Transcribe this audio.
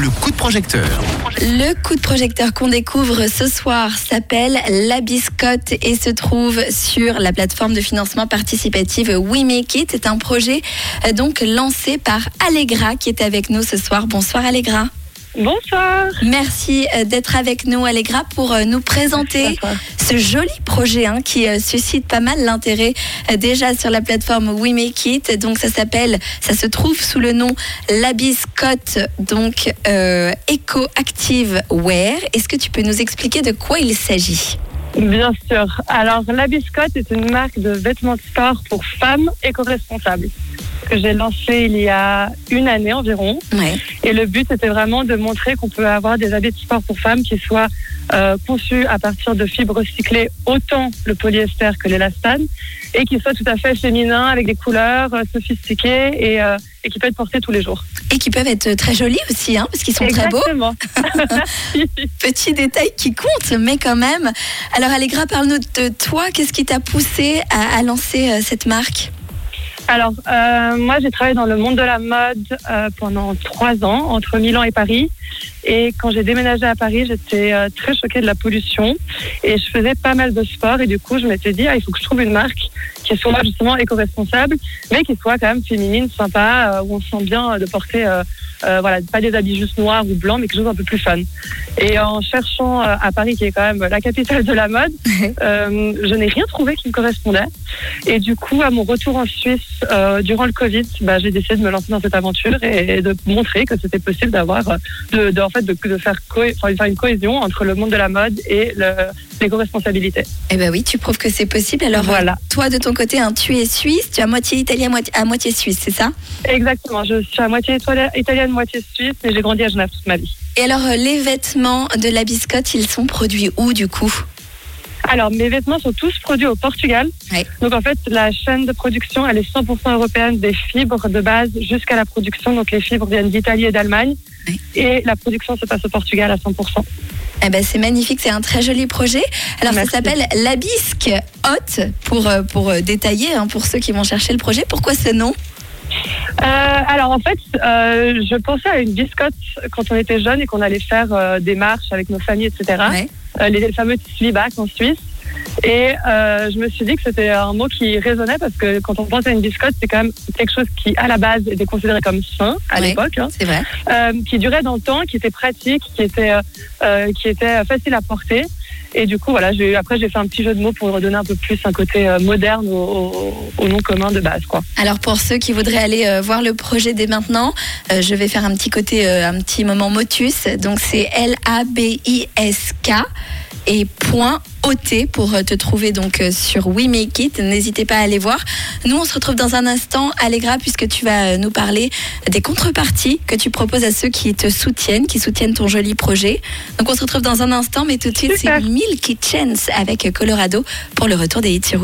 le coup de projecteur. Le coup de projecteur qu'on découvre ce soir s'appelle La Biscotte et se trouve sur la plateforme de financement participative We Make It. C'est un projet donc lancé par Allegra qui est avec nous ce soir. Bonsoir Allegra. Bonsoir. Merci d'être avec nous Allegra pour nous présenter ce joli projet qui suscite pas mal l'intérêt déjà sur la plateforme We Make It. Donc ça se trouve sous le nom La Biscotte, donc Ecoactive Wear. Est-ce que tu peux nous expliquer de quoi il s'agit ? Bien sûr. Alors La Biscotte est une marque de vêtements de sport pour femmes éco-responsables que j'ai lancée il y a une année environ. Ouais. Et le but était vraiment de montrer qu'on peut avoir des habits de sport pour femmes qui soient conçus à partir de fibres recyclées, autant le polyester que l'élastane, et qui soient tout à fait féminins, avec des couleurs sophistiquées et qui peuvent être portés tous les jours. Et qui peuvent être très jolis aussi, parce qu'ils sont Exactement. Très beaux. Petit détail qui compte, mais quand même. Alors Allegra, parle-nous de toi. Qu'est-ce qui t'a poussé à lancer cette marque ? Alors, moi, j'ai travaillé dans le monde de la mode pendant 3 ans, entre Milan et Paris. Et quand j'ai déménagé à Paris, j'étais très choquée de la pollution. Et je faisais pas mal de sport. Et du coup, je m'étais dit, il faut que je trouve une marque qui soit justement éco-responsable, mais qui soit quand même féminine, sympa, où on se sent bien de porter... pas des habits juste noirs ou blancs, mais quelque chose un peu plus fun. Et en cherchant à Paris, qui est quand même la capitale de la mode, je n'ai rien trouvé qui me correspondait. Et du coup, à mon retour en Suisse, durant le Covid, j'ai décidé de me lancer dans cette aventure et de montrer que c'était possible de faire une cohésion entre le monde de la mode et l'éco-responsabilité. Eh ben oui, tu prouves que c'est possible. Alors voilà. Toi, de ton côté, tu es suisse, tu es à moitié italienne, à moitié suisse, c'est ça ? Exactement, je suis à moitié italienne, moitié suisse, mais j'ai grandi à Genève toute ma vie. Et alors, les vêtements de La Biscotte, ils sont produits où du coup ? Alors, mes vêtements sont tous produits au Portugal. Ouais. Donc en fait, la chaîne de production, elle est 100% européenne, des fibres de base jusqu'à la production. Donc les fibres viennent d'Italie et d'Allemagne. Ouais. Et la production se passe au Portugal à 100%. Eh ben, c'est magnifique, c'est un très joli projet. Alors Merci. Ça s'appelle La Biscotte, pour détailler, pour ceux qui vont chercher le projet. Pourquoi ce nom ? Alors en fait, je pensais à une biscotte quand on était jeune et qu'on allait faire des marches avec nos familles, etc. Ouais. Les fameux slip-backs en Suisse. Et je me suis dit que c'était un mot qui résonnait parce que quand on pense à une biscotte, c'est quand même quelque chose qui, à la base, était considéré comme sain à l'époque. C'est vrai. Qui durait dans le temps, qui était pratique, qui était facile à porter. Et du coup, voilà, j'ai fait un petit jeu de mots pour redonner un peu plus un côté moderne au nom commun de base, quoi. Alors, pour ceux qui voudraient aller voir le projet dès maintenant, je vais faire un petit moment motus. Donc, c'est LABISK et .ot pour te trouver donc sur We Make It. N'hésitez pas à aller voir. Nous, on se retrouve dans un instant, Allegra, puisque tu vas nous parler des contreparties que tu proposes à ceux qui te soutiennent, ton joli projet. Donc, on se retrouve dans un instant, mais tout de suite, c'est Milky Chance avec Colorado pour le retour des hits rouges.